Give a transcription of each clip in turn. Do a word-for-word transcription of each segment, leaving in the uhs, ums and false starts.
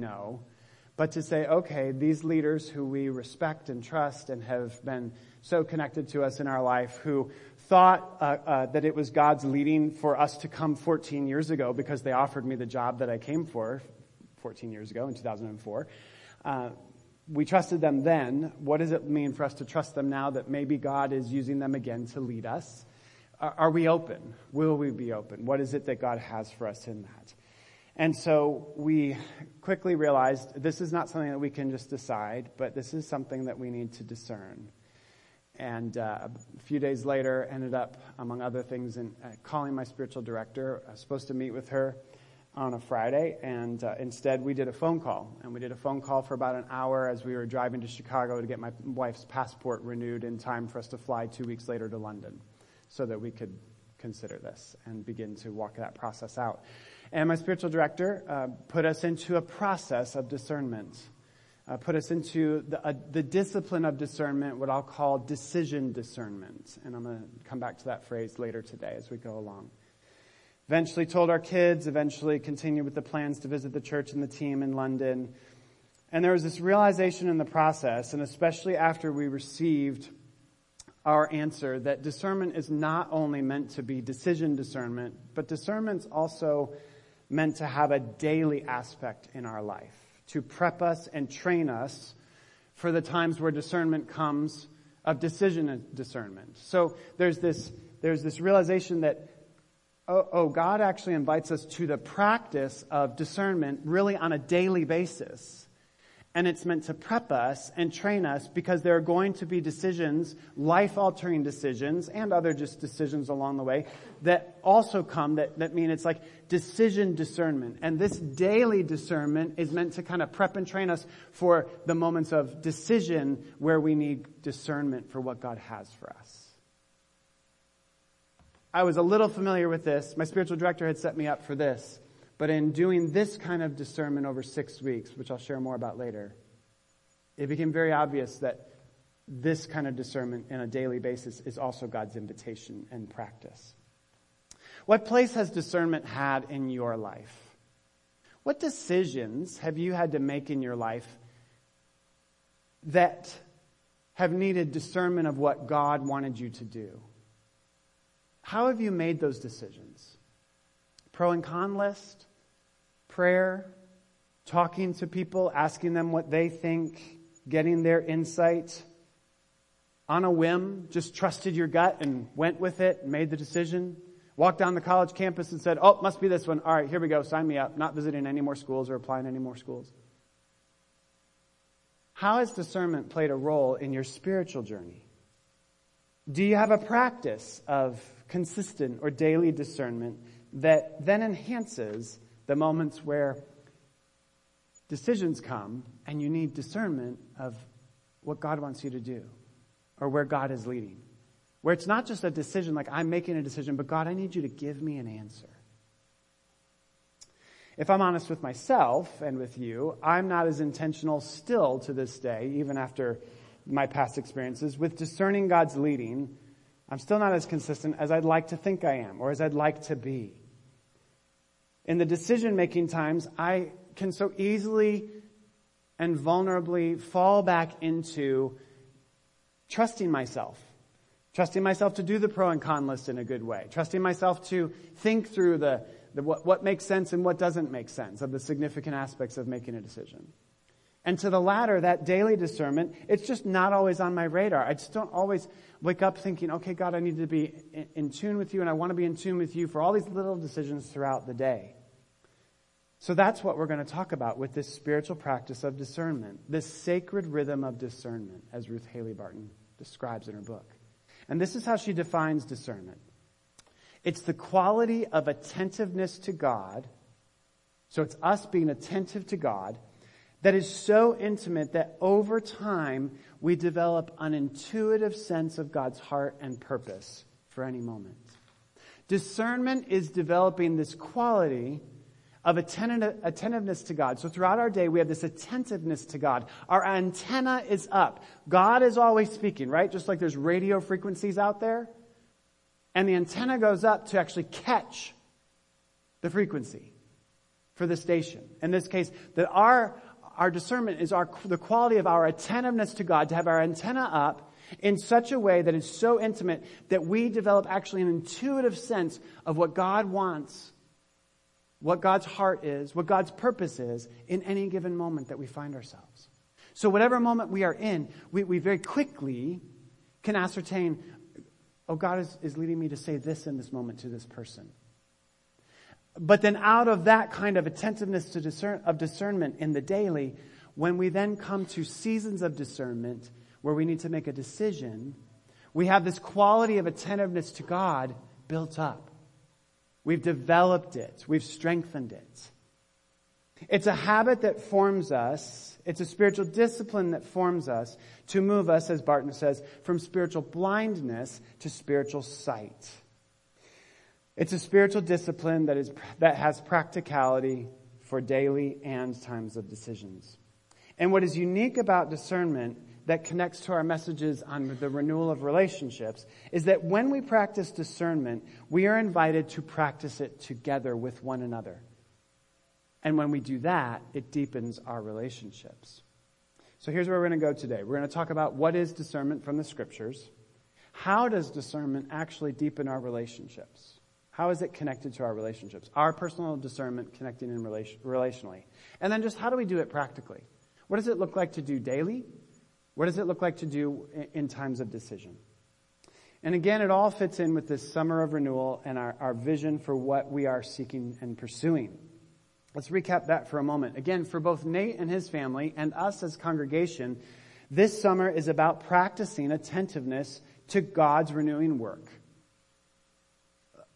know, but to say, okay, these leaders who we respect and trust and have been so connected to us in our life, who thought uh, uh, that it was God's leading for us to come fourteen years ago because they offered me the job that I came for fourteen years ago in two thousand four. Uh, we trusted them then. What does it mean for us to trust them now that maybe God is using them again to lead us? Are, are we open? Will we be open? What is it that God has for us in that? And so we quickly realized this is not something that we can just decide, but this is something that we need to discern. And uh, a few days later, ended up, among other things, in, uh, calling my spiritual director. I was supposed to meet with her on a Friday, and uh, instead we did a phone call. And we did a phone call for about an hour as we were driving to Chicago to get my wife's passport renewed in time for us to fly two weeks later to London so that we could consider this and begin to walk that process out. And my spiritual director uh, put us into a process of discernment, uh, put us into the, uh, the discipline of discernment, what I'll call decision discernment. And I'm going to come back to that phrase later today as we go along. Eventually told our kids, eventually continued with the plans to visit the church and the team in London. And there was this realization in the process, and especially after we received our answer, that discernment is not only meant to be decision discernment, but discernment's also meant to have a daily aspect in our life, to prep us and train us for the times where discernment comes of decision discernment. So there's this there's this realization that, oh, oh God actually invites us to the practice of discernment really on a daily basis. And it's meant to prep us and train us because there are going to be decisions, life-altering decisions, and other just decisions along the way that also come that, that mean it's like decision discernment. And this daily discernment is meant to kind of prep and train us for the moments of decision where we need discernment for what God has for us. I was a little familiar with this. My spiritual director had set me up for this. But in doing this kind of discernment over six weeks, which I'll share more about later, it became very obvious that this kind of discernment on a daily basis is also God's invitation and practice. What place has discernment had in your life? What decisions have you had to make in your life that have needed discernment of what God wanted you to do? How have you made those decisions? Pro and con list, prayer, talking to people, asking them what they think, getting their insight. On a whim, just trusted your gut and went with it and made the decision. Walked down the college campus and said, oh, must be this one. All right, here we go. Sign me up. Not visiting any more schools or applying to any more schools. How has discernment played a role in your spiritual journey? Do you have a practice of consistent or daily discernment that then enhances the moments where decisions come and you need discernment of what God wants you to do or where God is leading? Where it's not just a decision like I'm making a decision, but God, I need you to give me an answer. If I'm honest with myself and with you, I'm not as intentional still to this day, even after my past experiences, with discerning God's leading. I'm still not as consistent as I'd like to think I am or as I'd like to be. In the decision-making times, I can so easily and vulnerably fall back into trusting myself, trusting myself to do the pro and con list in a good way, trusting myself to think through the, the what, what makes sense and what doesn't make sense of the significant aspects of making a decision. And to the latter, that daily discernment, it's just not always on my radar. I just don't always wake up thinking, okay, God, I need to be in tune with you, and I want to be in tune with you for all these little decisions throughout the day. So that's what we're going to talk about with this spiritual practice of discernment, this sacred rhythm of discernment, as Ruth Haley Barton describes in her book. And this is how she defines discernment. It's the quality of attentiveness to God. So it's us being attentive to God that is so intimate that over time we develop an intuitive sense of God's heart and purpose for any moment. Discernment is developing this quality of attentive, attentiveness to God. So throughout our day we have this attentiveness to God. Our antenna is up. God is always speaking, right? Just like there's radio frequencies out there. And the antenna goes up to actually catch the frequency. for the station. In this case, that our our discernment is our the quality of our attentiveness to God, to have our antenna up in such a way that is so intimate that we develop actually an intuitive sense of what God wants, what God's heart is, what God's purpose is in any given moment that we find ourselves. So whatever moment we are in, we, we very quickly can ascertain, oh, God is, is leading me to say this in this moment to this person. But then out of that kind of attentiveness to discern, of discernment in the daily, when we then come to seasons of discernment where we need to make a decision, we have this quality of attentiveness to God built up. We've developed it. We've strengthened it. It's a habit that forms us. It's a spiritual discipline that forms us to move us, as Barton says, from spiritual blindness to spiritual sight. It's a spiritual discipline that is that has practicality for daily and times of decisions. And what is unique about discernment that connects to our messages on the renewal of relationships is that when we practice discernment, we are invited to practice it together with one another. And when we do that, it deepens our relationships. So here's where we're going to go today. We're going to talk about what is discernment from the Scriptures. How does discernment actually deepen our relationships? How is it connected to our relationships? Our personal discernment connecting in relation, relationally. And then just how do we do it practically? What does it look like to do daily? What does it look like to do in times of decision? And again, it all fits in with this summer of renewal and our, our vision for what we are seeking and pursuing. Let's recap that for a moment. Again, for both Nate and his family and us as congregation, this summer is about practicing attentiveness to God's renewing work.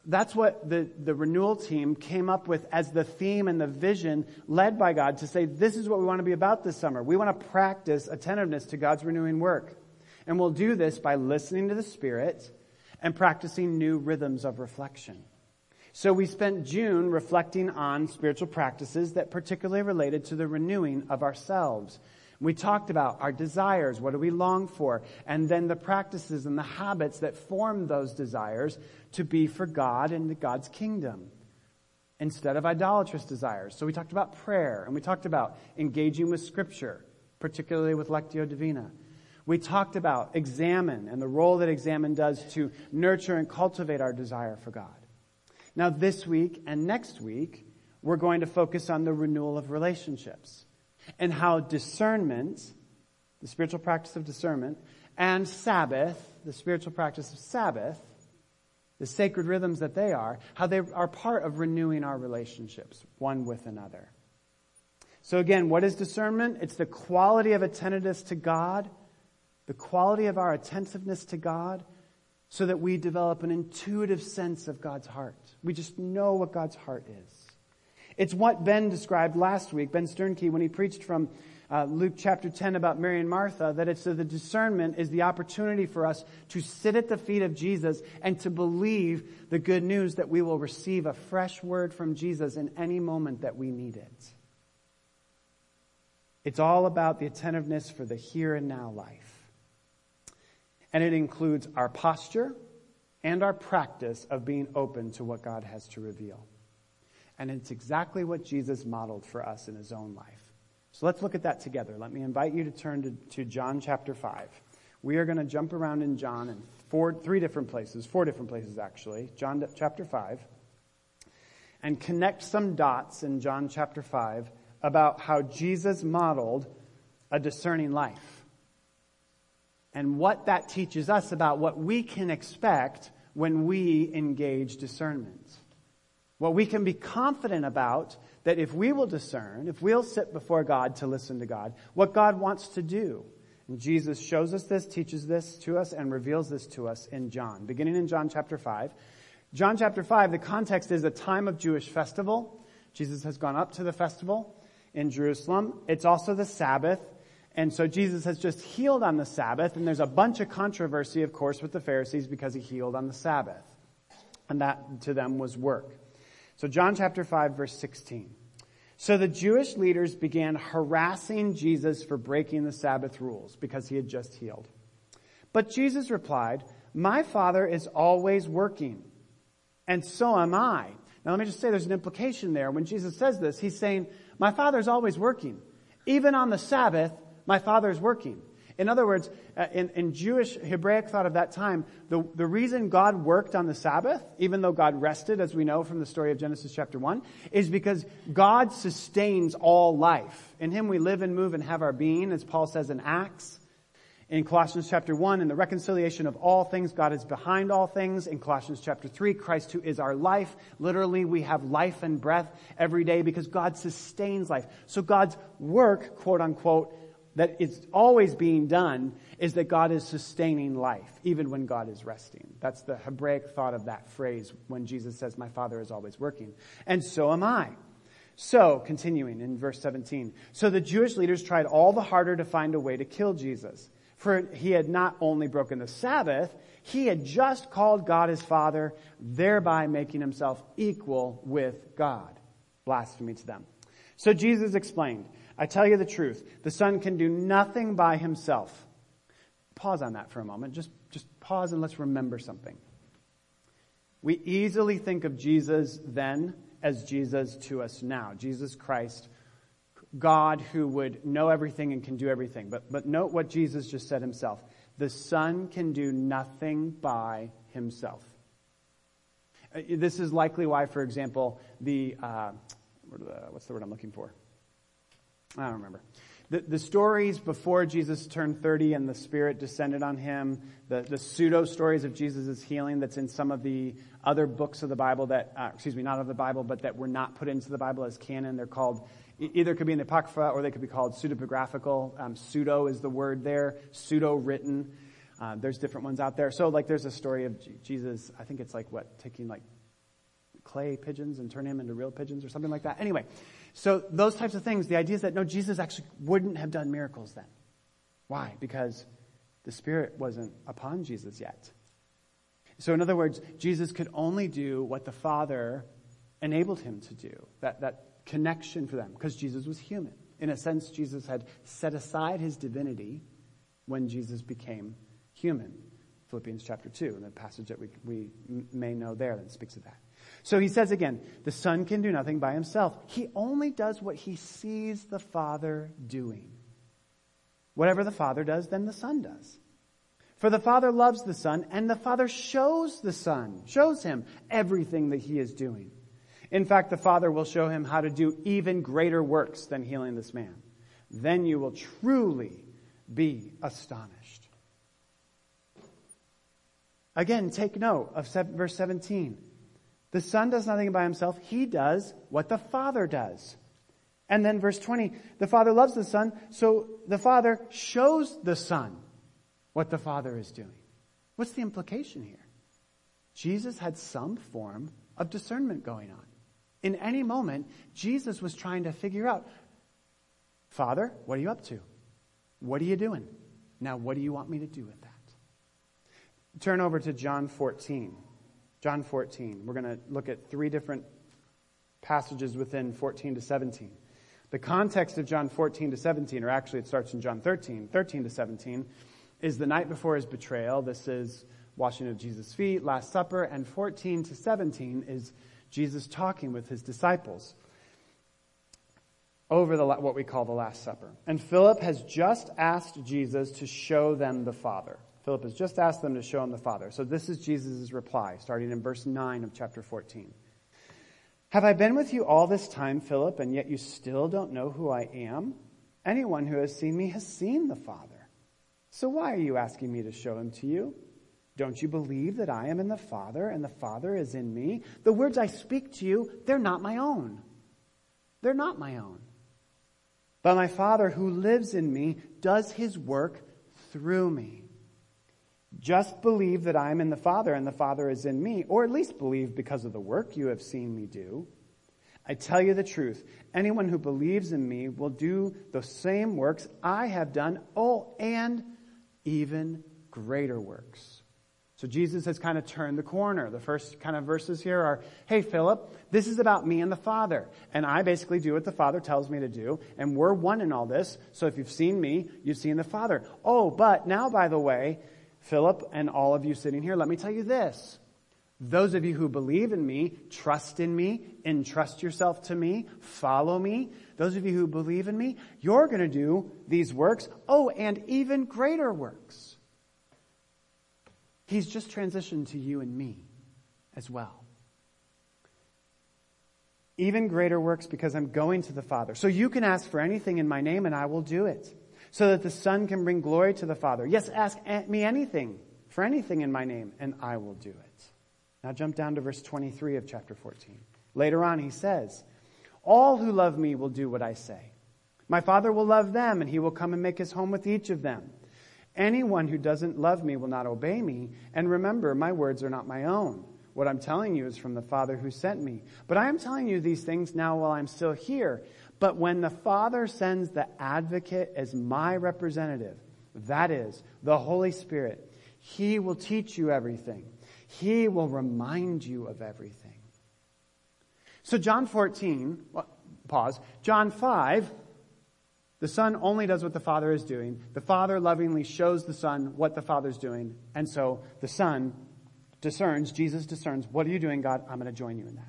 That's what the, the renewal team came up with as the theme and the vision led by God to say, this is what we want to be about this summer. We want to practice attentiveness to God's renewing work. And we'll do this by listening to the Spirit and practicing new rhythms of reflection. So we spent June reflecting on spiritual practices that particularly related to the renewing of ourselves. We talked about our desires, what do we long for, and then the practices and the habits that form those desires to be for God and God's kingdom instead of idolatrous desires. So we talked about prayer, and we talked about engaging with Scripture, particularly with Lectio Divina. We talked about examine and the role that examine does to nurture and cultivate our desire for God. Now this week and next week, we're going to focus on the renewal of relationships. And how discernment, the spiritual practice of discernment, and Sabbath, the spiritual practice of Sabbath, the sacred rhythms that they are, how they are part of renewing our relationships one with another. So again, what is discernment? It's the quality of attentiveness to God, the quality of our attentiveness to God, so that we develop an intuitive sense of God's heart. We just know what God's heart is. It's what Ben described last week, Ben Sternke, when he preached from uh, Luke chapter ten about Mary and Martha, that it's uh, the discernment is the opportunity for us to sit at the feet of Jesus and to believe the good news that we will receive a fresh word from Jesus in any moment that we need it. It's all about the attentiveness for the here and now life. And it includes our posture and our practice of being open to what God has to reveal. And it's exactly what Jesus modeled for us in his own life. So let's look at that together. Let me invite you to turn to, to John chapter five. We are going to jump around in John in four, three different places, four different places actually, John chapter five, and connect some dots in John chapter five about how Jesus modeled a discerning life and what that teaches us about what we can expect when we engage discernment. What we can be confident about, that if we will discern, if we'll sit before God to listen to God, what God wants to do. And Jesus shows us this, teaches this to us, and reveals this to us in John, beginning in John chapter five. John chapter five, the context is a time of Jewish festival. Jesus has gone up to the festival in Jerusalem. It's also the Sabbath. And so Jesus has just healed on the Sabbath, and there's a bunch of controversy, of course, with the Pharisees because he healed on the Sabbath. And that to them was work. So John chapter five, verse sixteen. So the Jewish leaders began harassing Jesus for breaking the Sabbath rules because he had just healed. But Jesus replied, "My Father is always working, and so am I. Now, let me just say there's an implication there. When Jesus says this, he's saying, my Father's always working. Even on the Sabbath, my Father is working. In other words, in, in Jewish Hebraic thought of that time, the, the reason God worked on the Sabbath, even though God rested, as we know from the story of Genesis chapter one, is because God sustains all life. In Him we live and move and have our being, as Paul says in Acts. In Colossians chapter one, in the reconciliation of all things, God is behind all things. In Colossians chapter three, Christ who is our life. Literally, we have life and breath every day because God sustains life. So God's work, quote unquote, that it's always being done is that God is sustaining life, even when God is resting. That's the Hebraic thought of that phrase when Jesus says, my Father is always working. And so am I. So, continuing in verse seventeen. So the Jewish leaders tried all the harder to find a way to kill Jesus. For he had not only broken the Sabbath, he had just called God his Father, thereby making himself equal with God. Blasphemy to them. So Jesus explained, I tell you the truth, the Son can do nothing by himself. Pause on that for a moment. Just, just pause and let's remember something. We easily think of Jesus then as Jesus to us now. Jesus Christ, God who would know everything and can do everything. But, but note what Jesus just said himself. The Son can do nothing by himself. This is likely why, for example, the, uh, what's the word I'm looking for? I don't remember. The, the stories before Jesus turned thirty and the Spirit descended on him, the, the pseudo stories of Jesus' healing that's in some of the other books of the Bible that, uh, excuse me, not of the Bible, but that were not put into the Bible as canon. They're called, either could be in the Apocrypha or they could be called pseudepigraphical. Um, pseudo is the word there. Pseudo written. Uh, there's different ones out there. So like there's a story of G- Jesus, I think it's like what, taking like clay pigeons and turning them into real pigeons or something like that. Anyway, so those types of things, the idea is that no, Jesus actually wouldn't have done miracles then. Why? Because the Spirit wasn't upon Jesus yet. So in other words, Jesus could only do what the Father enabled him to do. That, that, connection for them, because Jesus was human. In a sense, Jesus had set aside his divinity when Jesus became human. Philippians chapter two, and the passage that we, we may know there that speaks of that. So he says again, the Son can do nothing by himself. He only does what he sees the Father doing. Whatever the Father does, then the Son does. For the Father loves the Son, and the Father shows the Son, shows him everything that he is doing. In fact, the Father will show him how to do even greater works than healing this man. Then you will truly be astonished. Again, take note of verse seventeen. The Son does nothing by himself. He does what the Father does. And then verse twenty, the Father loves the Son, so the Father shows the Son what the Father is doing. What's the implication here? Jesus had some form of discernment going on. In any moment, Jesus was trying to figure out, Father, what are you up to? What are you doing? Now, what do you want me to do with that? Turn over to John fourteen. John fourteen. We're going to look at three different passages within fourteen to seventeen. The context of John fourteen to seventeen, or actually it starts in John thirteen, thirteen to seventeen, is the night before his betrayal. This is washing of Jesus' feet, Last Supper, and fourteen to seventeen is Jesus talking with his disciples over the what we call the Last Supper. And Philip has just asked Jesus to show them the Father. Philip has just asked them to show him the Father. So this is Jesus' reply, starting in verse nine of chapter fourteen. Have I been with you all this time, Philip, and yet you still don't know who I am? Anyone who has seen me has seen the Father. So why are you asking me to show him to you? Don't you believe that I am in the Father and the Father is in me? The words I speak to you, they're not my own. They're not my own. But my Father who lives in me does his work through me. Just believe that I am in the Father and the Father is in me, or at least believe because of the work you have seen me do. I tell you the truth, anyone who believes in me will do the same works I have done, oh, and even greater works. So Jesus has kind of turned the corner. The first kind of verses here are, hey, Philip, this is about me and the Father. And I basically do what the Father tells me to do. And we're one in all this. So if you've seen me, you've seen the Father. Oh, but now, by the way, Philip and all of you sitting here, let me tell you this. Those of you who believe in me, trust in me, entrust yourself to me, follow me. Those of you who believe in me, you're going to do these works. Oh, and even greater works. He's just transitioned to you and me as well. Even greater works because I'm going to the Father. So you can ask for anything in my name and I will do it. So that the Son can bring glory to the Father. Yes, ask me anything, for anything in my name, and I will do it. Now jump down to verse twenty-three of chapter fourteen. Later on he says, all who love me will do what I say. My Father will love them, and he will come and make his home with each of them. Anyone who doesn't love me will not obey me. And remember, my words are not my own. What I'm telling you is from the Father who sent me. But I am telling you these things now while I'm still here. But when the Father sends the advocate as my representative, that is, the Holy Spirit, he will teach you everything. He will remind you of everything. So John fourteen, well, pause, John five, the Son only does what the Father is doing. The Father lovingly shows the Son what the Father's doing. And so the Son discerns, Jesus discerns, what are you doing, God? I'm going to join you in that.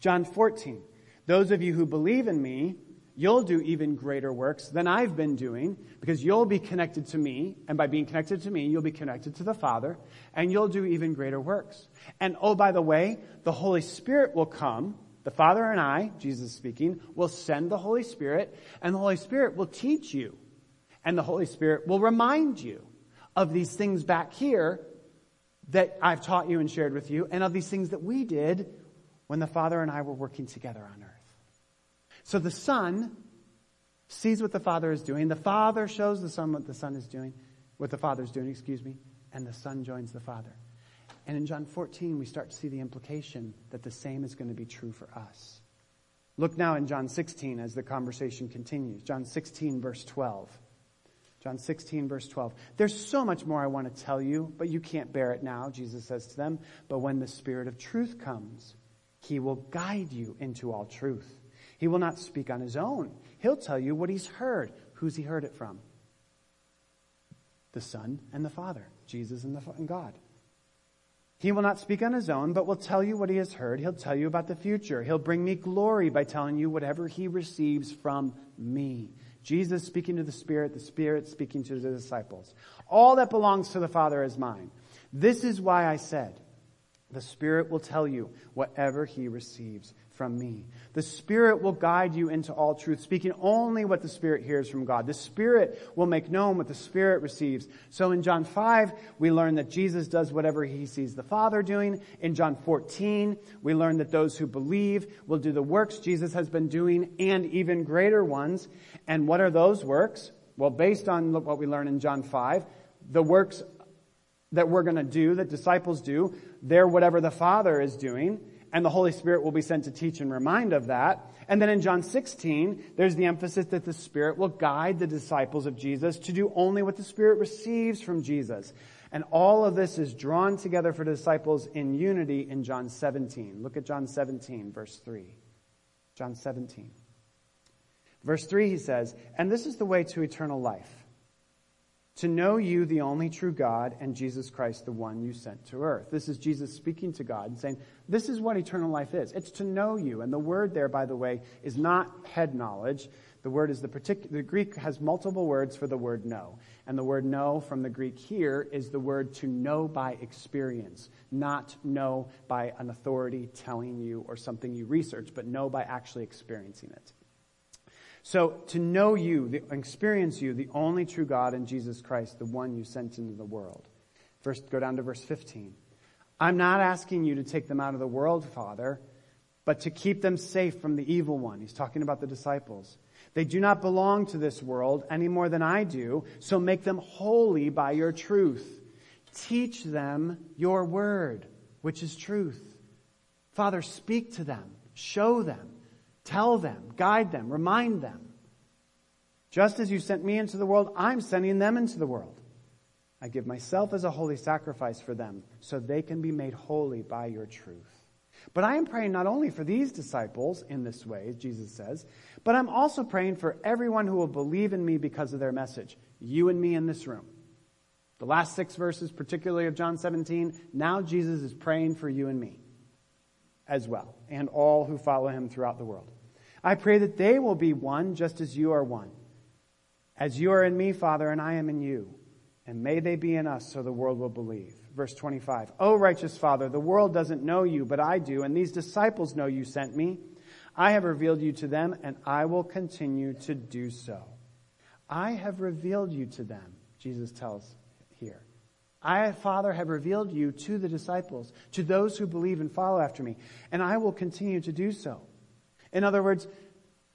John fourteen, those of you who believe in me, you'll do even greater works than I've been doing because you'll be connected to me. And by being connected to me, you'll be connected to the Father and you'll do even greater works. And oh, by the way, the Holy Spirit will come. The Father and I, Jesus speaking, will send the Holy Spirit and the Holy Spirit will teach you. And the Holy Spirit will remind you of these things back here that I've taught you and shared with you and of these things that we did when the Father and I were working together on earth. So the Son sees what the Father is doing. The Father shows the Son what the Son is doing, what the Father is doing, excuse me, and the Son joins the Father. And in John fourteen, we start to see the implication that the same is going to be true for us. Look now in John sixteen as the conversation continues. John sixteen, verse twelve. John sixteen, verse twelve. There's so much more I want to tell you, but you can't bear it now, Jesus says to them. But when the Spirit of truth comes, he will guide you into all truth. He will not speak on his own. He'll tell you what he's heard. Who's he heard it from? The Son and the Father, Jesus and, the, and God. He will not speak on his own, but will tell you what he has heard. He'll tell you about the future. He'll bring me glory by telling you whatever he receives from me. Jesus speaking to the Spirit, the Spirit speaking to the disciples. All that belongs to the Father is mine. This is why I said, the Spirit will tell you whatever he receives from me. The Spirit will guide you into all truth, speaking only what the Spirit hears from God. The Spirit will make known what the Spirit receives. So in John five, we learn that Jesus does whatever he sees the Father doing. In John fourteen, we learn that those who believe will do the works Jesus has been doing and even greater ones. And what are those works? Well, based on what we learn in John five, the works that we're going to do, that disciples do, they're whatever the Father is doing. And the Holy Spirit will be sent to teach and remind of that. And then in John sixteen, there's the emphasis that the Spirit will guide the disciples of Jesus to do only what the Spirit receives from Jesus. And all of this is drawn together for the disciples in unity in John seventeen. Look at John seventeen, verse three. John seventeen. Verse three, he says, and this is the way to eternal life, to know you, the only true God, and Jesus Christ, the one you sent to earth. This is Jesus speaking to God and saying, this is what eternal life is. It's to know you. And the word there, by the way, is not head knowledge. The word is the particular, the Greek has multiple words for the word know. And the word know from the Greek here is the word to know by experience, not know by an authority telling you or something you research, but know by actually experiencing it. So to know you, the, experience you, the only true God and Jesus Christ, the one you sent into the world. First, go down to verse fifteen. I'm not asking you to take them out of the world, Father, but to keep them safe from the evil one. He's talking about the disciples. They do not belong to this world any more than I do, so make them holy by your truth. Teach them your word, which is truth. Father, speak to them, show them. Tell them, guide them, remind them. Just as you sent me into the world, I'm sending them into the world. I give myself as a holy sacrifice for them so they can be made holy by your truth. But I am praying not only for these disciples in this way, as Jesus says, but I'm also praying for everyone who will believe in me because of their message. You and me in this room. The last six verses, particularly of John seventeen, now Jesus is praying for you and me as well, and all who follow him throughout the world. I pray that they will be one just as you are one. As you are in me, Father, and I am in you. And may they be in us so the world will believe. Verse twenty-five, O righteous Father, the world doesn't know you, but I do, and these disciples know you sent me. I have revealed you to them, and I will continue to do so. I have revealed you to them, Jesus tells here. I, Father, have revealed you to the disciples, to those who believe and follow after me, and I will continue to do so. In other words,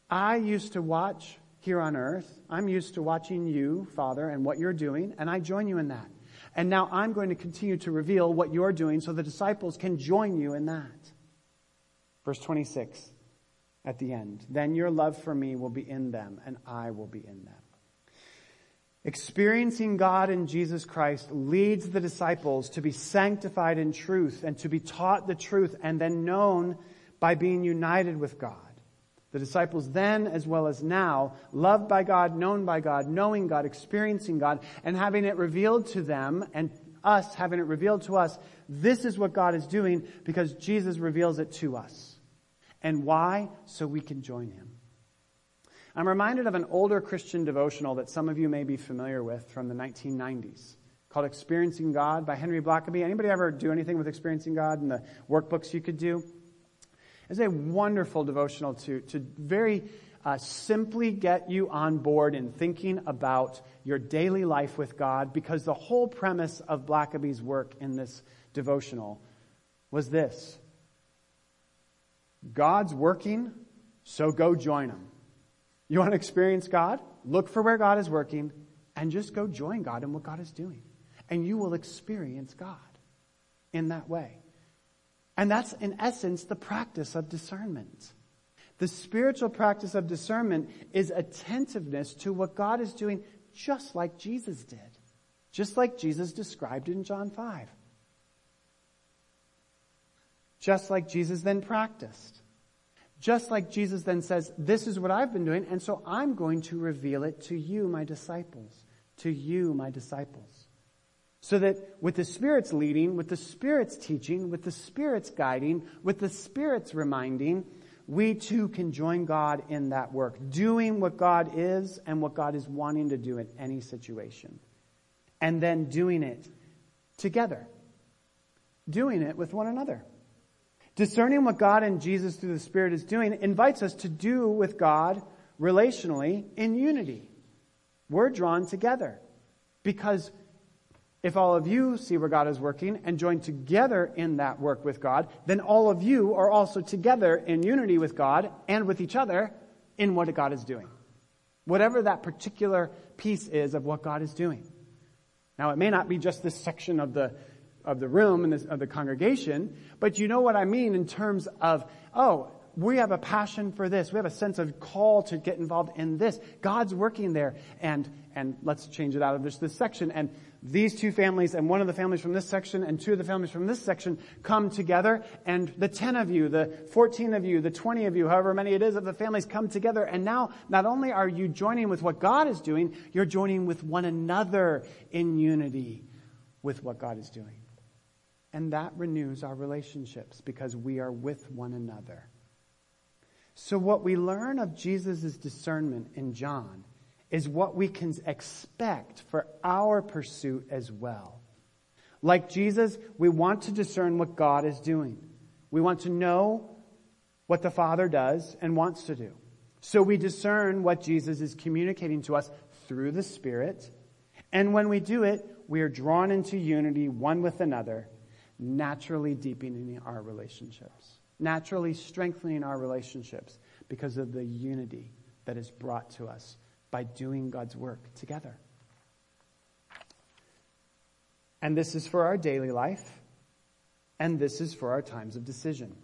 I used to watch here on earth. I'm used to watching you, Father, and what you're doing, and I join you in that. And now I'm going to continue to reveal what you're doing so the disciples can join you in that. Verse twenty-six at the end. Then your love for me will be in them, and I will be in them. Experiencing God in Jesus Christ leads the disciples to be sanctified in truth and to be taught the truth and then known by being united with God. The disciples then, as well as now, loved by God, known by God, knowing God, experiencing God, and having it revealed to them, and us having it revealed to us, this is what God is doing because Jesus reveals it to us. And why? So we can join him. I'm reminded of an older Christian devotional that some of you may be familiar with from the nineteen nineties called Experiencing God by Henry Blackaby. Anybody ever do anything with Experiencing God and the workbooks you could do? It's a wonderful devotional to, to very uh, simply get you on board in thinking about your daily life with God, because the whole premise of Blackaby's work in this devotional was this. God's working, so go join him. You want to experience God? Look for where God is working and just go join God in what God is doing. And you will experience God in that way. And that's, in essence, the practice of discernment. The spiritual practice of discernment is attentiveness to what God is doing, just like Jesus did, just like Jesus described in John five. Just like Jesus then practiced. Just like Jesus then says, this is what I've been doing, and so I'm going to reveal it to you, my disciples, to you, my disciples. So that with the Spirit's leading, with the Spirit's teaching, with the Spirit's guiding, with the Spirit's reminding, we too can join God in that work, doing what God is and what God is wanting to do in any situation. And then doing it together. Doing it with one another. Discerning what God and Jesus through the Spirit is doing invites us to do with God relationally in unity. We're drawn together because if all of you see where God is working and join together in that work with God, then all of you are also together in unity with God and with each other in what God is doing. Whatever that particular piece is of what God is doing. Now, it may not be just this section of the of the room and this, of the congregation, but you know what I mean in terms of, oh, we have a passion for this. We have a sense of call to get involved in this. God's working there. And and let's change it out of just this section. And these two families and one of the families from this section and two of the families from this section come together. And the ten of you, the fourteen of you, the twenty of you, however many it is of the families come together. And now not only are you joining with what God is doing, you're joining with one another in unity with what God is doing. And that renews our relationships because we are with one another. So what we learn of Jesus' discernment in John is what we can expect for our pursuit as well. Like Jesus, we want to discern what God is doing. We want to know what the Father does and wants to do. So we discern what Jesus is communicating to us through the Spirit. And when we do it, we are drawn into unity one with another, naturally deepening our relationships. Naturally strengthening our relationships because of the unity that is brought to us by doing God's work together. And this is for our daily life, and this is for our times of decision.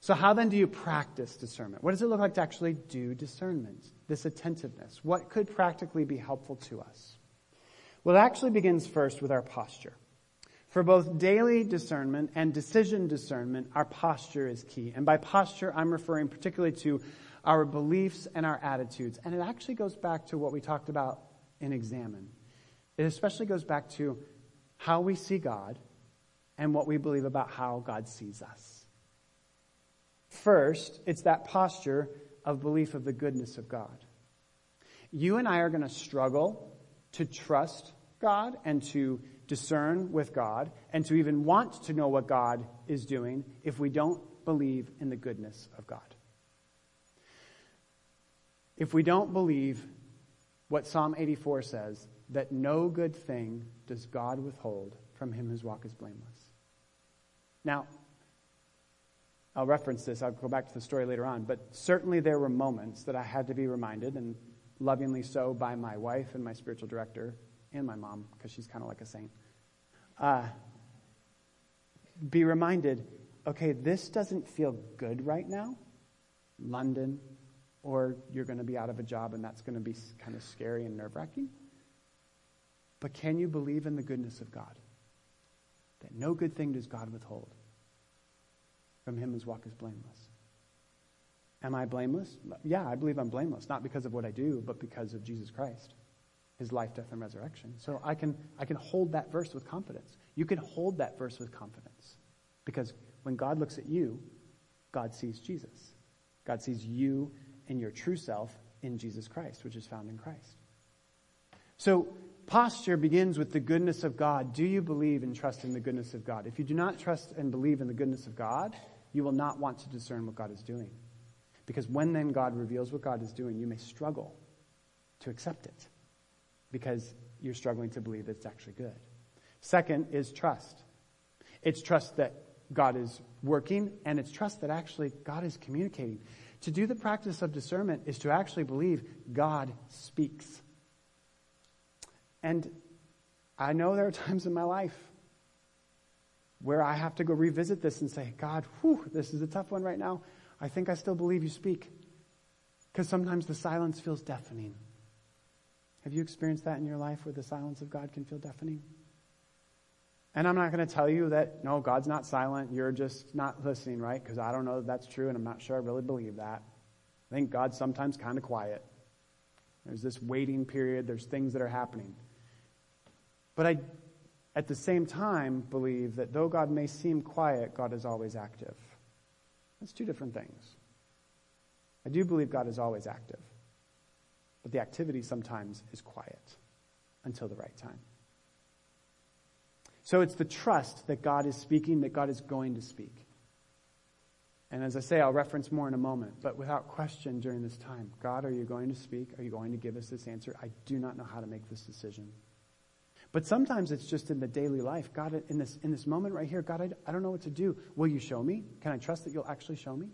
So how then do you practice discernment? What does it look like to actually do discernment, this attentiveness? What could practically be helpful to us? Well, it actually begins first with our posture. For both daily discernment and decision discernment, our posture is key. And by posture, I'm referring particularly to our beliefs and our attitudes. And it actually goes back to what we talked about in Examine. It especially goes back to how we see God and what we believe about how God sees us. First, it's that posture of belief of the goodness of God. You and I are going to struggle to trust God and to discern with God and to even want to know what God is doing if we don't believe in the goodness of God. If we don't believe what Psalm eighty-four says, that no good thing does God withhold from him whose walk is blameless. Now, I'll reference this. I'll go back to the story later on. But certainly there were moments that I had to be reminded, and lovingly so by my wife and my spiritual director and my mom, because she's kind of like a saint. Uh, be reminded, okay, this doesn't feel good right now. London, or you're going to be out of a job, and that's going to be kind of scary and nerve-wracking. But can you believe in the goodness of God? That no good thing does God withhold from him whose walk is blameless. Am I blameless? Yeah, I believe I'm blameless, not because of what I do, but because of Jesus Christ, his life, death, and resurrection. So I can I can hold that verse with confidence. You can hold that verse with confidence, because when God looks at you, God sees Jesus. God sees you and your true self in Jesus Christ, which is found in Christ. So posture begins with the goodness of God. Do you believe and trust in the goodness of God? If you do not trust and believe in the goodness of God, you will not want to discern what God is doing. Because when then God reveals what God is doing, you may struggle to accept it because you're struggling to believe it's actually good. Second is trust. It's trust that God is working, and it's trust that actually God is communicating. To do the practice of discernment is to actually believe God speaks. And I know there are times in my life where I have to go revisit this and say, God, whew, this is a tough one right now. I think I still believe you speak. Because sometimes the silence feels deafening. Have you experienced that in your life, where the silence of God can feel deafening? And I'm not going to tell you that, no, God's not silent, you're just not listening, right? Because I don't know that that's true, and I'm not sure I really believe that. I think God's sometimes kind of quiet. There's this waiting period. There's things that are happening. But I, at the same time, believe that though God may seem quiet, God is always active. That's two different things. I do believe God is always active, but the activity sometimes is quiet until the right time. So it's the trust that God is speaking, that God is going to speak. And as I say, I'll reference more in a moment, but without question during this time, God, are you going to speak? Are you going to give us this answer? I do not know how to make this decision. But sometimes it's just in the daily life. God, in this in this moment right here, God, I, I don't know what to do. Will you show me? Can I trust that you'll actually show me?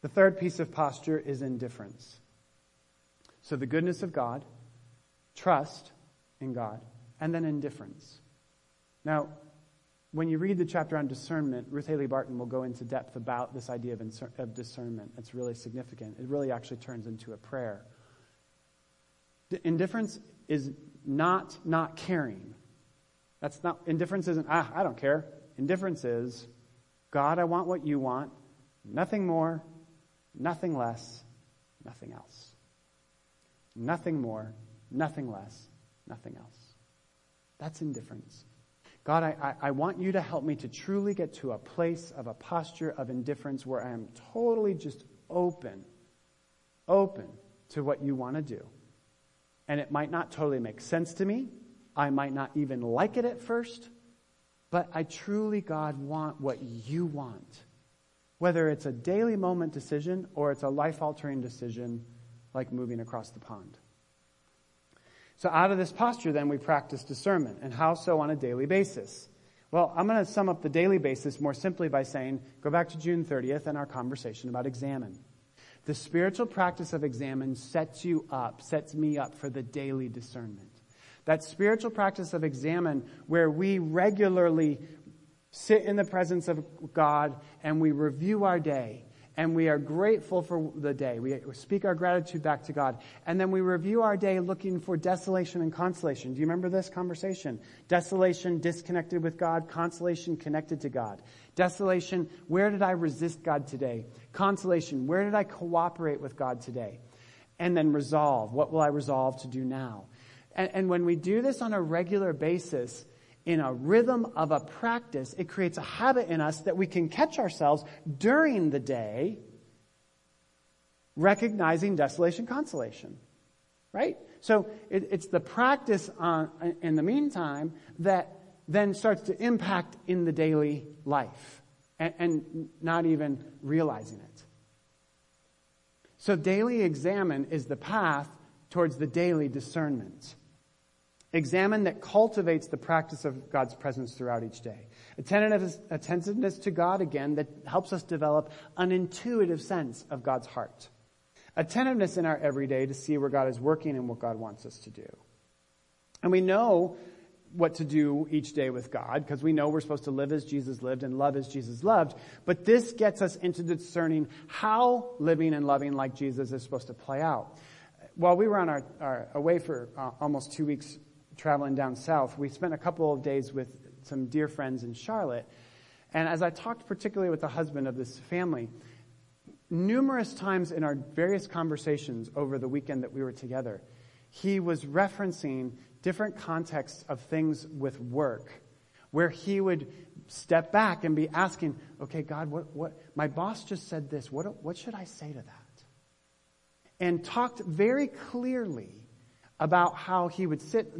The third piece of posture is indifference. So the goodness of God, trust in God, and then indifference. Now, when you read the chapter on discernment, Ruth Haley Barton will go into depth about this idea of, inser- of discernment. It's really significant. It really actually turns into a prayer. D- indifference is Not not caring. That's not indifference isn't, ah, I don't care. Indifference is, God, I want what you want. Nothing more, nothing less, nothing else. Nothing more, nothing less, nothing else. That's indifference. God, I, I, I want you to help me to truly get to a place of a posture of indifference where I am totally just open, open to what you want to do. And it might not totally make sense to me. I might not even like it at first. But I truly, God, want what you want. Whether it's a daily moment decision or it's a life-altering decision like moving across the pond. So out of this posture, then, we practice discernment. And how so on a daily basis? Well, I'm going to sum up the daily basis more simply by saying, go back to June thirtieth and our conversation about examine. The spiritual practice of examine sets you up, sets me up for the daily discernment. That spiritual practice of examine, where we regularly sit in the presence of God and we review our day and we are grateful for the day. We speak our gratitude back to God. And then we review our day looking for desolation and consolation. Do you remember this conversation? Desolation, disconnected with God. Consolation, connected to God. Desolation, where did I resist God today? Consolation, where did I cooperate with God today? And then resolve, what will I resolve to do now? And, and when we do this on a regular basis, in a rhythm of a practice, it creates a habit in us that we can catch ourselves during the day recognizing desolation, consolation, right? So it, it's the practice on, in the meantime that then starts to impact in the daily life and, and not even realizing it. So daily examine is the path towards the daily discernment. Examine that cultivates the practice of God's presence throughout each day. Attentiveness, attentiveness to God, again, that helps us develop an intuitive sense of God's heart. Attentiveness in our everyday to see where God is working and what God wants us to do. And we know what to do each day with God, because we know we're supposed to live as Jesus lived and love as Jesus loved, but this gets us into discerning how living and loving like Jesus is supposed to play out. While we were on our, our away for uh, almost two weeks traveling down south, we spent a couple of days with some dear friends in Charlotte, and as I talked particularly with the husband of this family, numerous times in our various conversations over the weekend that we were together, he was referencing different contexts of things with work where he would step back and be asking, okay, God, what, what, my boss just said this. What, what should I say to that? And talked very clearly about how he would sit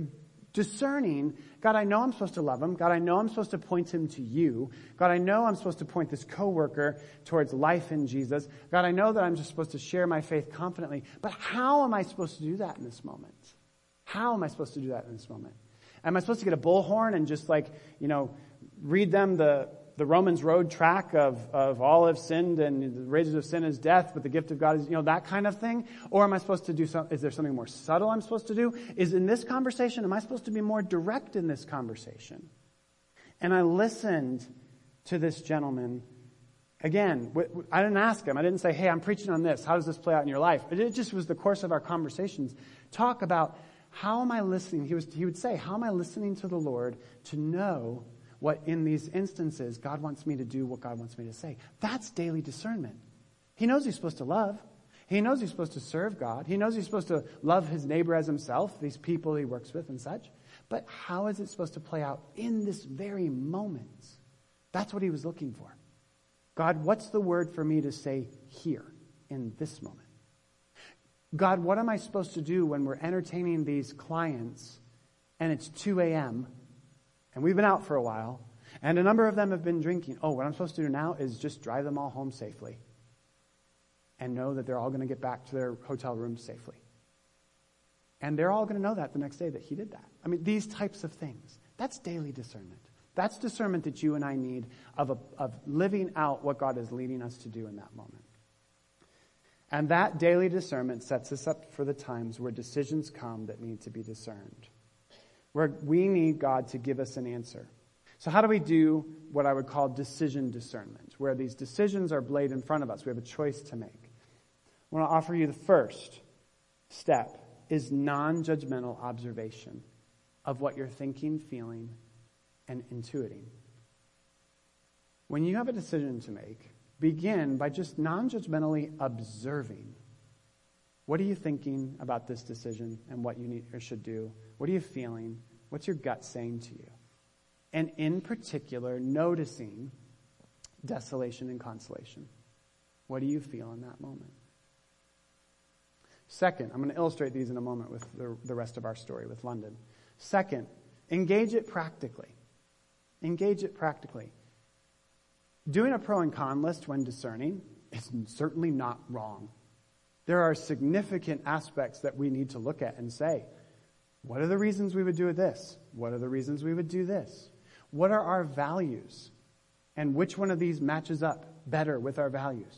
discerning, God, I know I'm supposed to love him. God, I know I'm supposed to point him to you. God, I know I'm supposed to point this coworker towards life in Jesus. God, I know that I'm just supposed to share my faith confidently, but how am I supposed to do that in this moment? How am I supposed to do that in this moment? Am I supposed to get a bullhorn and just like, you know, read them the, the Romans Road track of, of all have sinned and the wages of sin is death, but the gift of God is, you know, that kind of thing? Or am I supposed to do some, is there something more subtle I'm supposed to do? Is in this conversation, am I supposed to be more direct in this conversation? And I listened to this gentleman again. I didn't ask him. I didn't say, hey, I'm preaching on this. How does this play out in your life? It just was the course of our conversations. Talk about, how am I listening? He was, he would say, how am I listening to the Lord to know what in these instances God wants me to do, what God wants me to say? That's daily discernment. He knows he's supposed to love. He knows he's supposed to serve God. He knows he's supposed to love his neighbor as himself, these people he works with and such. But how is it supposed to play out in this very moment? That's what he was looking for. God, what's the word for me to say here in this moment? God, what am I supposed to do when we're entertaining these clients and it's two a.m. and we've been out for a while and a number of them have been drinking? Oh, what I'm supposed to do now is just drive them all home safely and know that they're all going to get back to their hotel rooms safely. And they're all going to know that the next day that he did that. I mean, these types of things. That's daily discernment. That's discernment that you and I need of, a, of living out what God is leading us to do in that moment. And that daily discernment sets us up for the times where decisions come that need to be discerned, where we need God to give us an answer. So how do we do what I would call decision discernment, where these decisions are laid in front of us? We have a choice to make. I want to offer you the first step is non-judgmental observation of what you're thinking, feeling, and intuiting. When you have a decision to make, begin by just non-judgmentally observing. What are you thinking about this decision and what you need or should do? What are you feeling? What's your gut saying to you? And in particular, noticing desolation and consolation. What do you feel in that moment? Second, I'm going to illustrate these in a moment with the, the rest of our story with London. Second, engage it practically. Engage it practically. Doing a pro and con list when discerning is certainly not wrong. There are significant aspects that we need to look at and say, what are the reasons we would do this? What are the reasons we would do this? What are our values? And which one of these matches up better with our values?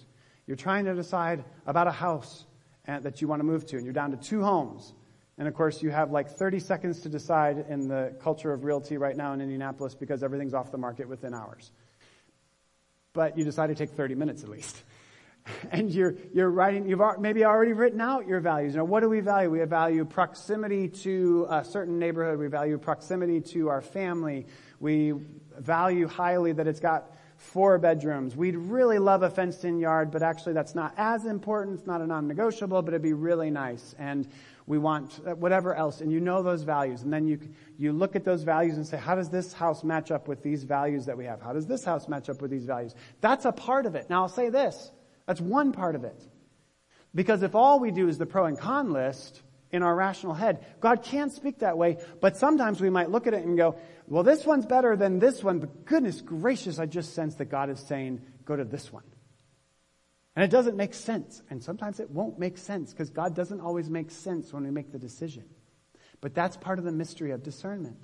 You're trying to decide about a house that you want to move to, and you're down to two homes. And of course, you have like thirty seconds to decide in the culture of realty right now in Indianapolis because everything's off the market within hours. But you decide to take thirty minutes at least. And you're, you're writing, you've maybe already written out your values. Now, what do we value? We value proximity to a certain neighborhood. We value proximity to our family. We value highly that it's got four bedrooms. We'd really love a fenced-in yard, but actually that's not as important. It's not a non-negotiable, but it'd be really nice. And we want whatever else, and you know those values, and then you you look at those values and say, how does this house match up with these values that we have? How does this house match up with these values? That's a part of it. Now, I'll say this. That's one part of it. Because if all we do is the pro and con list in our rational head, God can speak that way, but sometimes we might look at it and go, well, this one's better than this one, but goodness gracious, I just sense that God is saying, go to this one. And it doesn't make sense. And sometimes it won't make sense because God doesn't always make sense when we make the decision. But that's part of the mystery of discernment.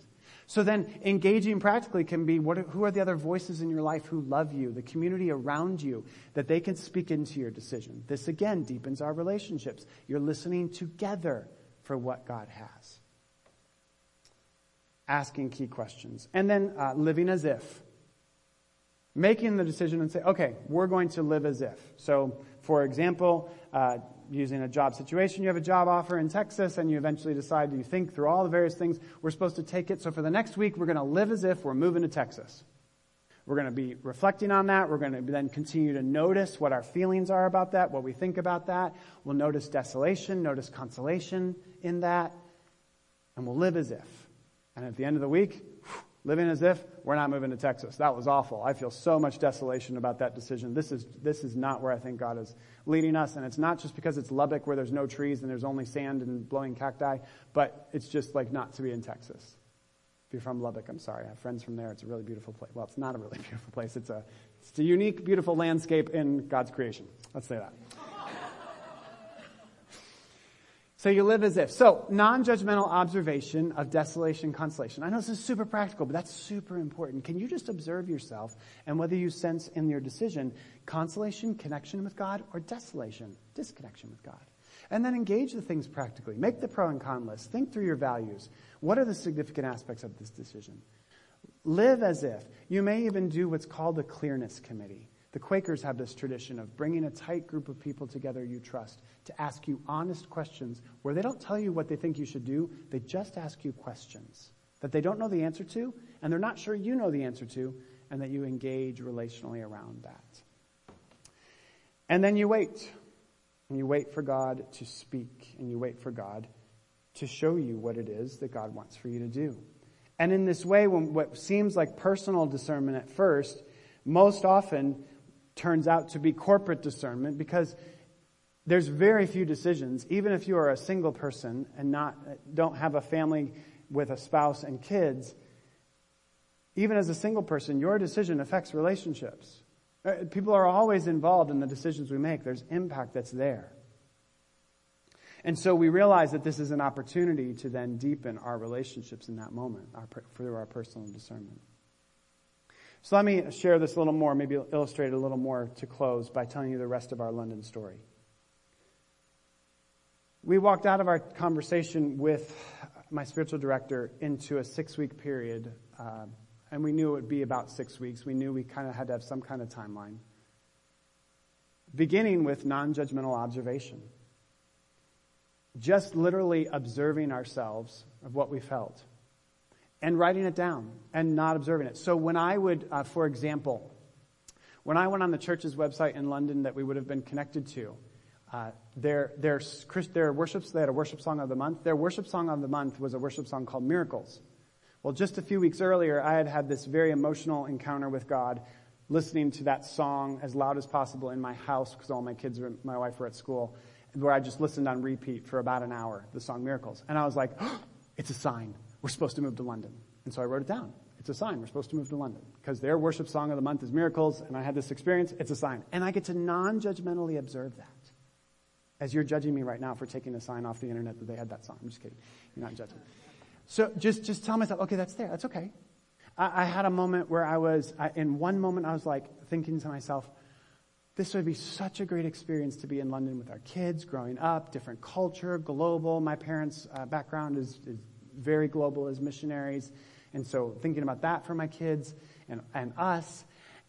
So then engaging practically can be, what are, who are the other voices in your life who love you, the community around you, that they can speak into your decision. This, again, deepens our relationships. You're listening together for what God has. Asking key questions. And then uh, living as if. Making the decision and say, okay, we're going to live as if. So, for example, uh, using a job situation, you have a job offer in Texas and you eventually decide, you think through all the various things, we're supposed to take it. So for the next week, we're going to live as if we're moving to Texas. We're going to be reflecting on that. We're going to then continue to notice what our feelings are about that, what we think about that. We'll notice desolation, notice consolation in that, and we'll live as if. And at the end of the week, living as if we're not moving to Texas. That was awful. I feel so much desolation about that decision. This is this is not where I think God is leading us. And it's not just because it's Lubbock where there's no trees and there's only sand and blowing cacti, but it's just like not to be in Texas. If you're from Lubbock, I'm sorry. I have friends from there. It's a really beautiful place. Well, it's not a really beautiful place. It's a, it's a unique, beautiful landscape in God's creation. Let's say that. So you live as if. So non-judgmental observation of desolation, consolation. I know this is super practical, but that's super important. Can you just observe yourself and whether you sense in your decision consolation, connection with God, or desolation, disconnection with God? And then engage the things practically. Make the pro and con list. Think through your values. What are the significant aspects of this decision? Live as if. You may even do what's called the clearness committee. The Quakers have this tradition of bringing a tight group of people together you trust to ask you honest questions where they don't tell you what they think you should do. They just ask you questions that they don't know the answer to and they're not sure you know the answer to, and that you engage relationally around that. And then you wait. And you wait for God to speak, and you wait for God to show you what it is that God wants for you to do. And in this way, when what seems like personal discernment at first, most often turns out to be corporate discernment, because there's very few decisions, even if you are a single person and not don't have a family with a spouse and kids, even as a single person, your decision affects relationships. People are always involved in the decisions we make. There's impact that's there. And so we realize that this is an opportunity to then deepen our relationships in that moment, our, through our personal discernment. So let me share this a little more, maybe illustrate it a little more to close by telling you the rest of our London story. We walked out of our conversation with my spiritual director into a six-week period, uh, and we knew it would be about six weeks. We knew we kind of had to have some kind of timeline, beginning with non-judgmental observation, just literally observing ourselves of what we felt. And writing it down and not observing it. So when I would, uh, for example, when I went on the church's website in London that we would have been connected to, uh, their their their worships, they had a worship song of the month. Their worship song of the month was a worship song called Miracles. Well, just a few weeks earlier, I had had this very emotional encounter with God, listening to that song as loud as possible in my house because all my kids, were, my wife were at school, where I just listened on repeat for about an hour, the song Miracles. And I was like, oh, it's a sign. We're supposed to move to London. And so I wrote it down. It's a sign. We're supposed to move to London because their worship song of the month is Miracles. And I had this experience. It's a sign. And I get to non-judgmentally observe that, as you're judging me right now for taking a sign off the internet that they had that song. I'm just kidding. You're not judging. So just, just tell myself, okay, that's there. That's okay. I, I had a moment where I was, I, in one moment, I was like thinking to myself, this would be such a great experience to be in London with our kids growing up, different culture, global. My parents' uh, background is, is very global as missionaries. And so thinking about that for my kids and, and us.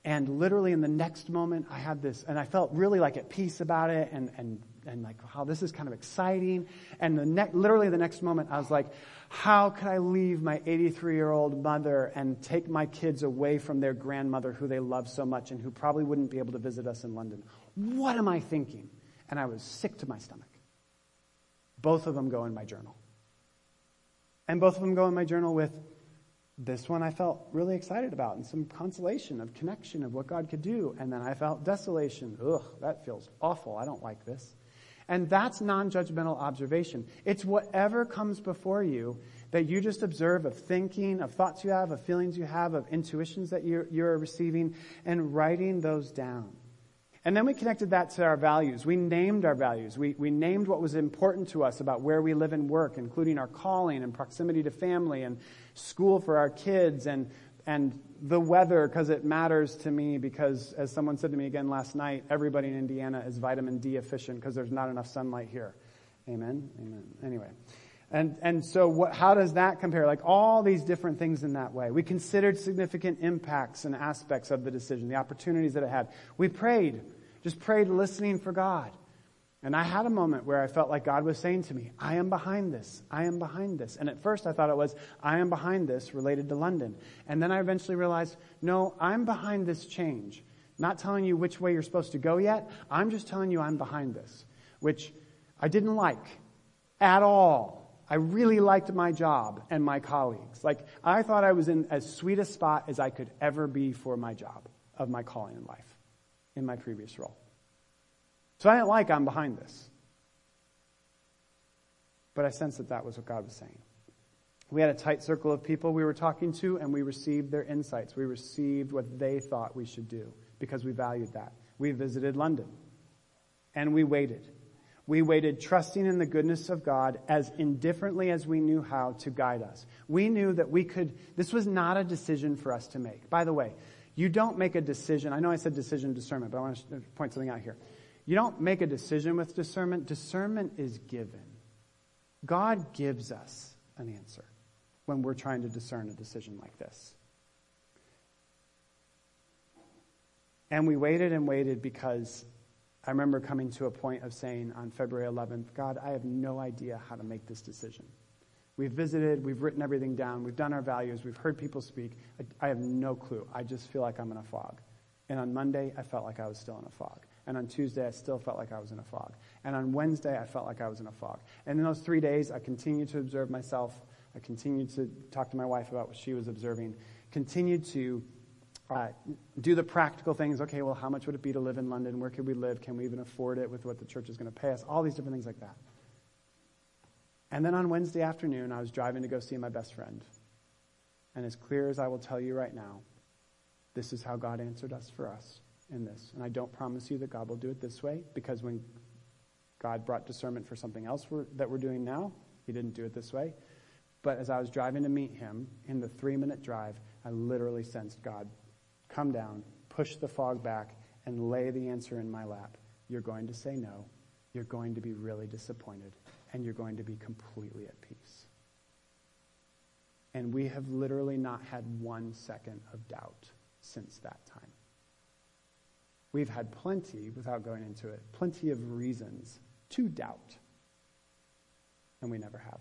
And literally in the next moment, I had this, and I felt really like at peace about it and, and, and like, wow, this is kind of exciting. And the ne- literally the next moment, I was like, how could I leave my eighty-three-year-old mother and take my kids away from their grandmother who they love so much and who probably wouldn't be able to visit us in London? What am I thinking? And I was sick to my stomach. Both of them go in my journal. And both of them go in my journal with this one I felt really excited about and some consolation of connection of what God could do. And then I felt desolation. Ugh, that feels awful. I don't like this. And that's non-judgmental observation. It's whatever comes before you that you just observe of thinking, of thoughts you have, of feelings you have, of intuitions that you're, you're receiving, and writing those down. And then we connected that to our values. We named our values. We, we named what was important to us about where we live and work, including our calling and proximity to family and school for our kids and and the weather, because it matters to me because, as someone said to me again last night, everybody in Indiana is vitamin D deficient because there's not enough sunlight here. Amen? Amen. Anyway. And and so what, how does that compare? Like all these different things in that way. We considered significant impacts and aspects of the decision, the opportunities that it had. We prayed. Just prayed listening for God. And I had a moment where I felt like God was saying to me, I am behind this. I am behind this. And at first I thought it was, I am behind this related to London. And then I eventually realized, no, I'm behind this change. Not telling you which way you're supposed to go yet. I'm just telling you I'm behind this, which I didn't like at all. I really liked my job and my colleagues. Like I thought I was in as sweet a spot as I could ever be for my job of my calling in life. In my previous role. So I didn't like I'm behind this. But I sensed that that was what God was saying. We had a tight circle of people we were talking to, and we received their insights. We received what they thought we should do because we valued that. We visited London, and we waited. We waited trusting in the goodness of God as indifferently as we knew how to guide us. We knew that we could, this was not a decision for us to make. By the way, you don't make a decision. I know I said decision discernment, but I want to point something out here. You don't make a decision with discernment. Discernment is given. God gives us an answer when we're trying to discern a decision like this. And we waited and waited because I remember coming to a point of saying on February eleventh, God, I have no idea how to make this decision. We've visited, we've written everything down, we've done our values, we've heard people speak. I, I have no clue. I just feel like I'm in a fog. And on Monday, I felt like I was still in a fog. And on Tuesday, I still felt like I was in a fog. And on Wednesday, I felt like I was in a fog. And in those three days, I continued to observe myself. I continued to talk to my wife about what she was observing. Continued to uh, do the practical things. Okay, well, how much would it be to live in London? Where could we live? Can we even afford it with what the church is going to pay us? All these different things like that. And then on Wednesday afternoon, I was driving to go see my best friend. And as clear as I will tell you right now, this is how God answered us for us in this. And I don't promise you that God will do it this way, because when God brought discernment for something else we're, that we're doing now, he didn't do it this way. But as I was driving to meet him, in the three-minute drive, I literally sensed God come down, push the fog back, and lay the answer in my lap. You're going to say no. You're going to be really disappointed. And you're going to be completely at peace. And we have literally not had one second of doubt since that time. We've had plenty, without going into it, plenty of reasons to doubt. And we never have.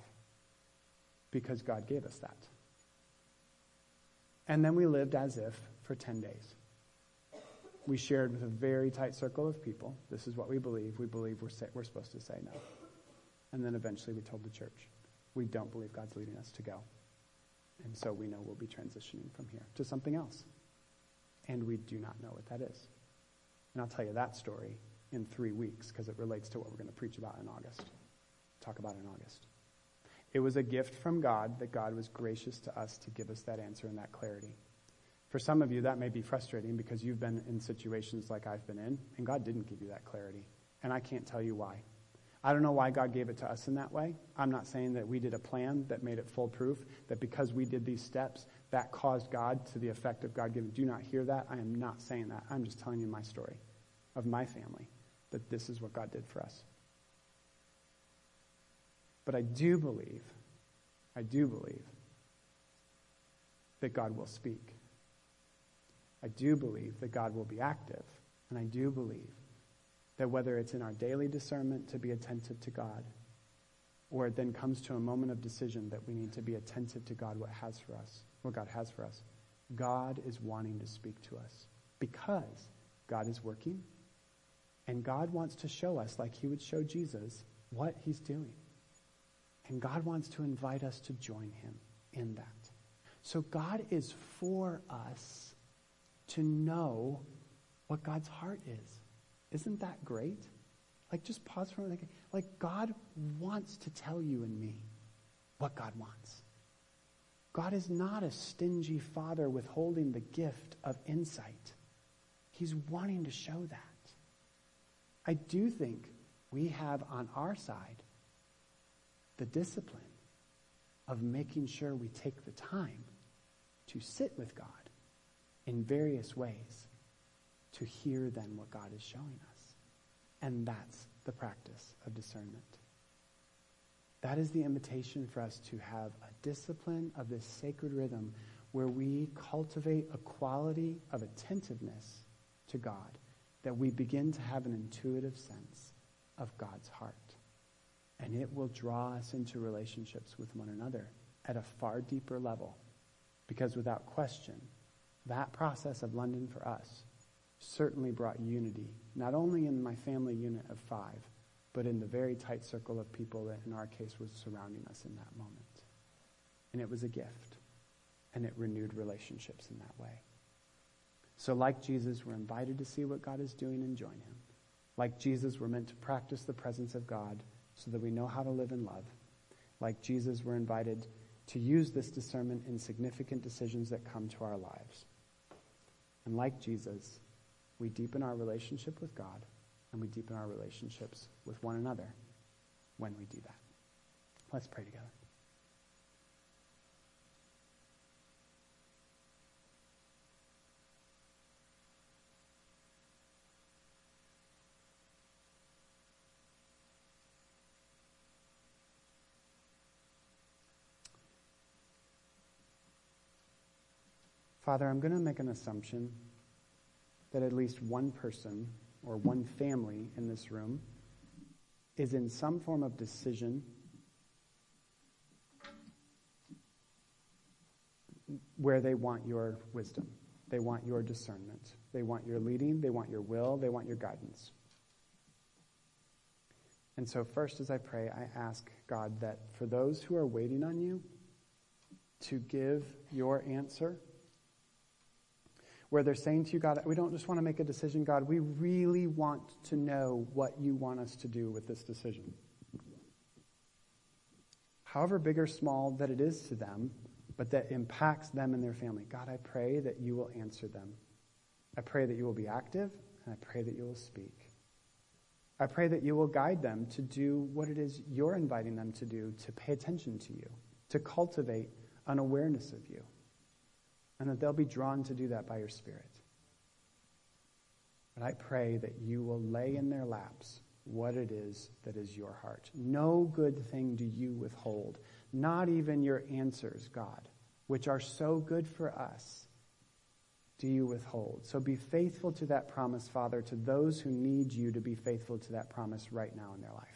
Because God gave us that. And then we lived as if for ten days. We shared with a very tight circle of people. This is what we believe. We believe we're, say, we're supposed to say no. And then eventually we told the church, we don't believe God's leading us to go. And so we know we'll be transitioning from here to something else. And we do not know what that is. And I'll tell you that story in three weeks because it relates to what we're going to preach about in August, talk about in August. It was a gift from God that God was gracious to us to give us that answer and that clarity. For some of you, that may be frustrating because you've been in situations like I've been in, and God didn't give you that clarity. And I can't tell you why. I don't know why God gave it to us in that way. I'm not saying that we did a plan that made it foolproof, that because we did these steps, that caused God to the effect of God giving. Do not hear that. I am not saying that. I'm just telling you my story of my family, that this is what God did for us. But I do believe, I do believe that God will speak. I do believe that God will be active, and I do believe that whether it's in our daily discernment to be attentive to God, or it then comes to a moment of decision that we need to be attentive to God, what has for us, what God has for us. God is wanting to speak to us because God is working, and God wants to show us, like he would show Jesus, what he's doing And God wants to invite us to join him in that. So God is for us to know what God's heart is. Isn't that great? Like, just pause for a minute. Like, God wants to tell you and me what God wants. God is not a stingy father withholding the gift of insight. He's wanting to show that. I do think we have on our side the discipline of making sure we take the time to sit with God in various ways to hear then what God is showing us. And that's the practice of discernment. That is the invitation for us to have a discipline of this sacred rhythm where we cultivate a quality of attentiveness to God, that we begin to have an intuitive sense of God's heart. And it will draw us into relationships with one another at a far deeper level, because without question, that process of London for us certainly brought unity, not only in my family unit of five, but in the very tight circle of people that in our case was surrounding us in that moment. And it was a gift, and it renewed relationships in that way. So like Jesus, we're invited to see what God is doing and join him. Like Jesus, we're meant to practice the presence of God so that we know how to live in love. Like Jesus, we're invited to use this discernment in significant decisions that come to our lives. And like Jesus, we deepen our relationship with God, and we deepen our relationships with one another when we do that. Let's pray together. Father, I'm going to make an assumption that at least one person or one family in this room is in some form of decision where they want your wisdom, they want your discernment, they want your leading, they want your will, they want your guidance. And so first, as I pray, I ask God that for those who are waiting on you to give your answer, where they're saying to you, God, we don't just want to make a decision, God, we really want to know what you want us to do with this decision. However big or small that it is to them, but that impacts them and their family. God, I pray that you will answer them. I pray that you will be active, and I pray that you will speak. I pray that you will guide them to do what it is you're inviting them to do, to pay attention to you, to cultivate an awareness of you. And that they'll be drawn to do that by your Spirit. But I pray that you will lay in their laps what it is that is your heart. No good thing do you withhold, not even your answers, God, which are so good for us, do you withhold. So be faithful to that promise, Father, to those who need you to be faithful to that promise right now in their life.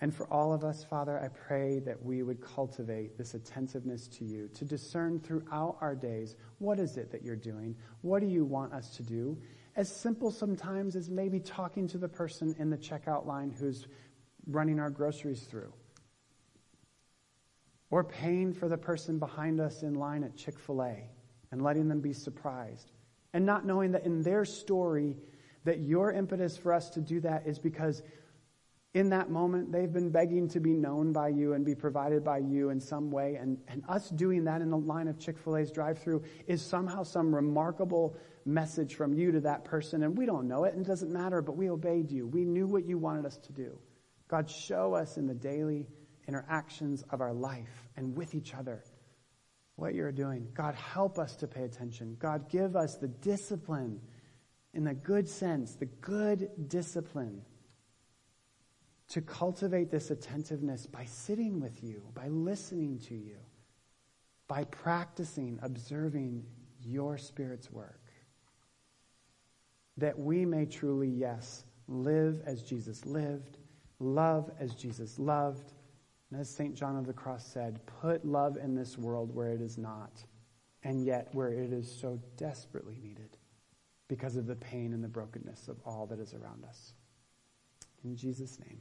And for all of us, Father, I pray that we would cultivate this attentiveness to you, to discern throughout our days, what is it that you're doing? What do you want us to do? As simple sometimes as maybe talking to the person in the checkout line who's running our groceries through, or paying for the person behind us in line at Chick-fil-A and letting them be surprised, and not knowing that in their story that your impetus for us to do that is because in that moment, they've been begging to be known by you and be provided by you in some way. And, and us doing that in the line of Chick-fil-A's drive-thru is somehow some remarkable message from you to that person. And we don't know it, and it doesn't matter, but we obeyed you. We knew what you wanted us to do. God, show us in the daily interactions of our life and with each other what you're doing. God, help us to pay attention. God, give us the discipline in the good sense, the good discipline to cultivate this attentiveness by sitting with you, by listening to you, by practicing, observing your Spirit's work, that we may truly, yes, live as Jesus lived, love as Jesus loved, and as Saint John of the Cross said, put love in this world where it is not, and yet where it is so desperately needed because of the pain and the brokenness of all that is around us. In Jesus' name.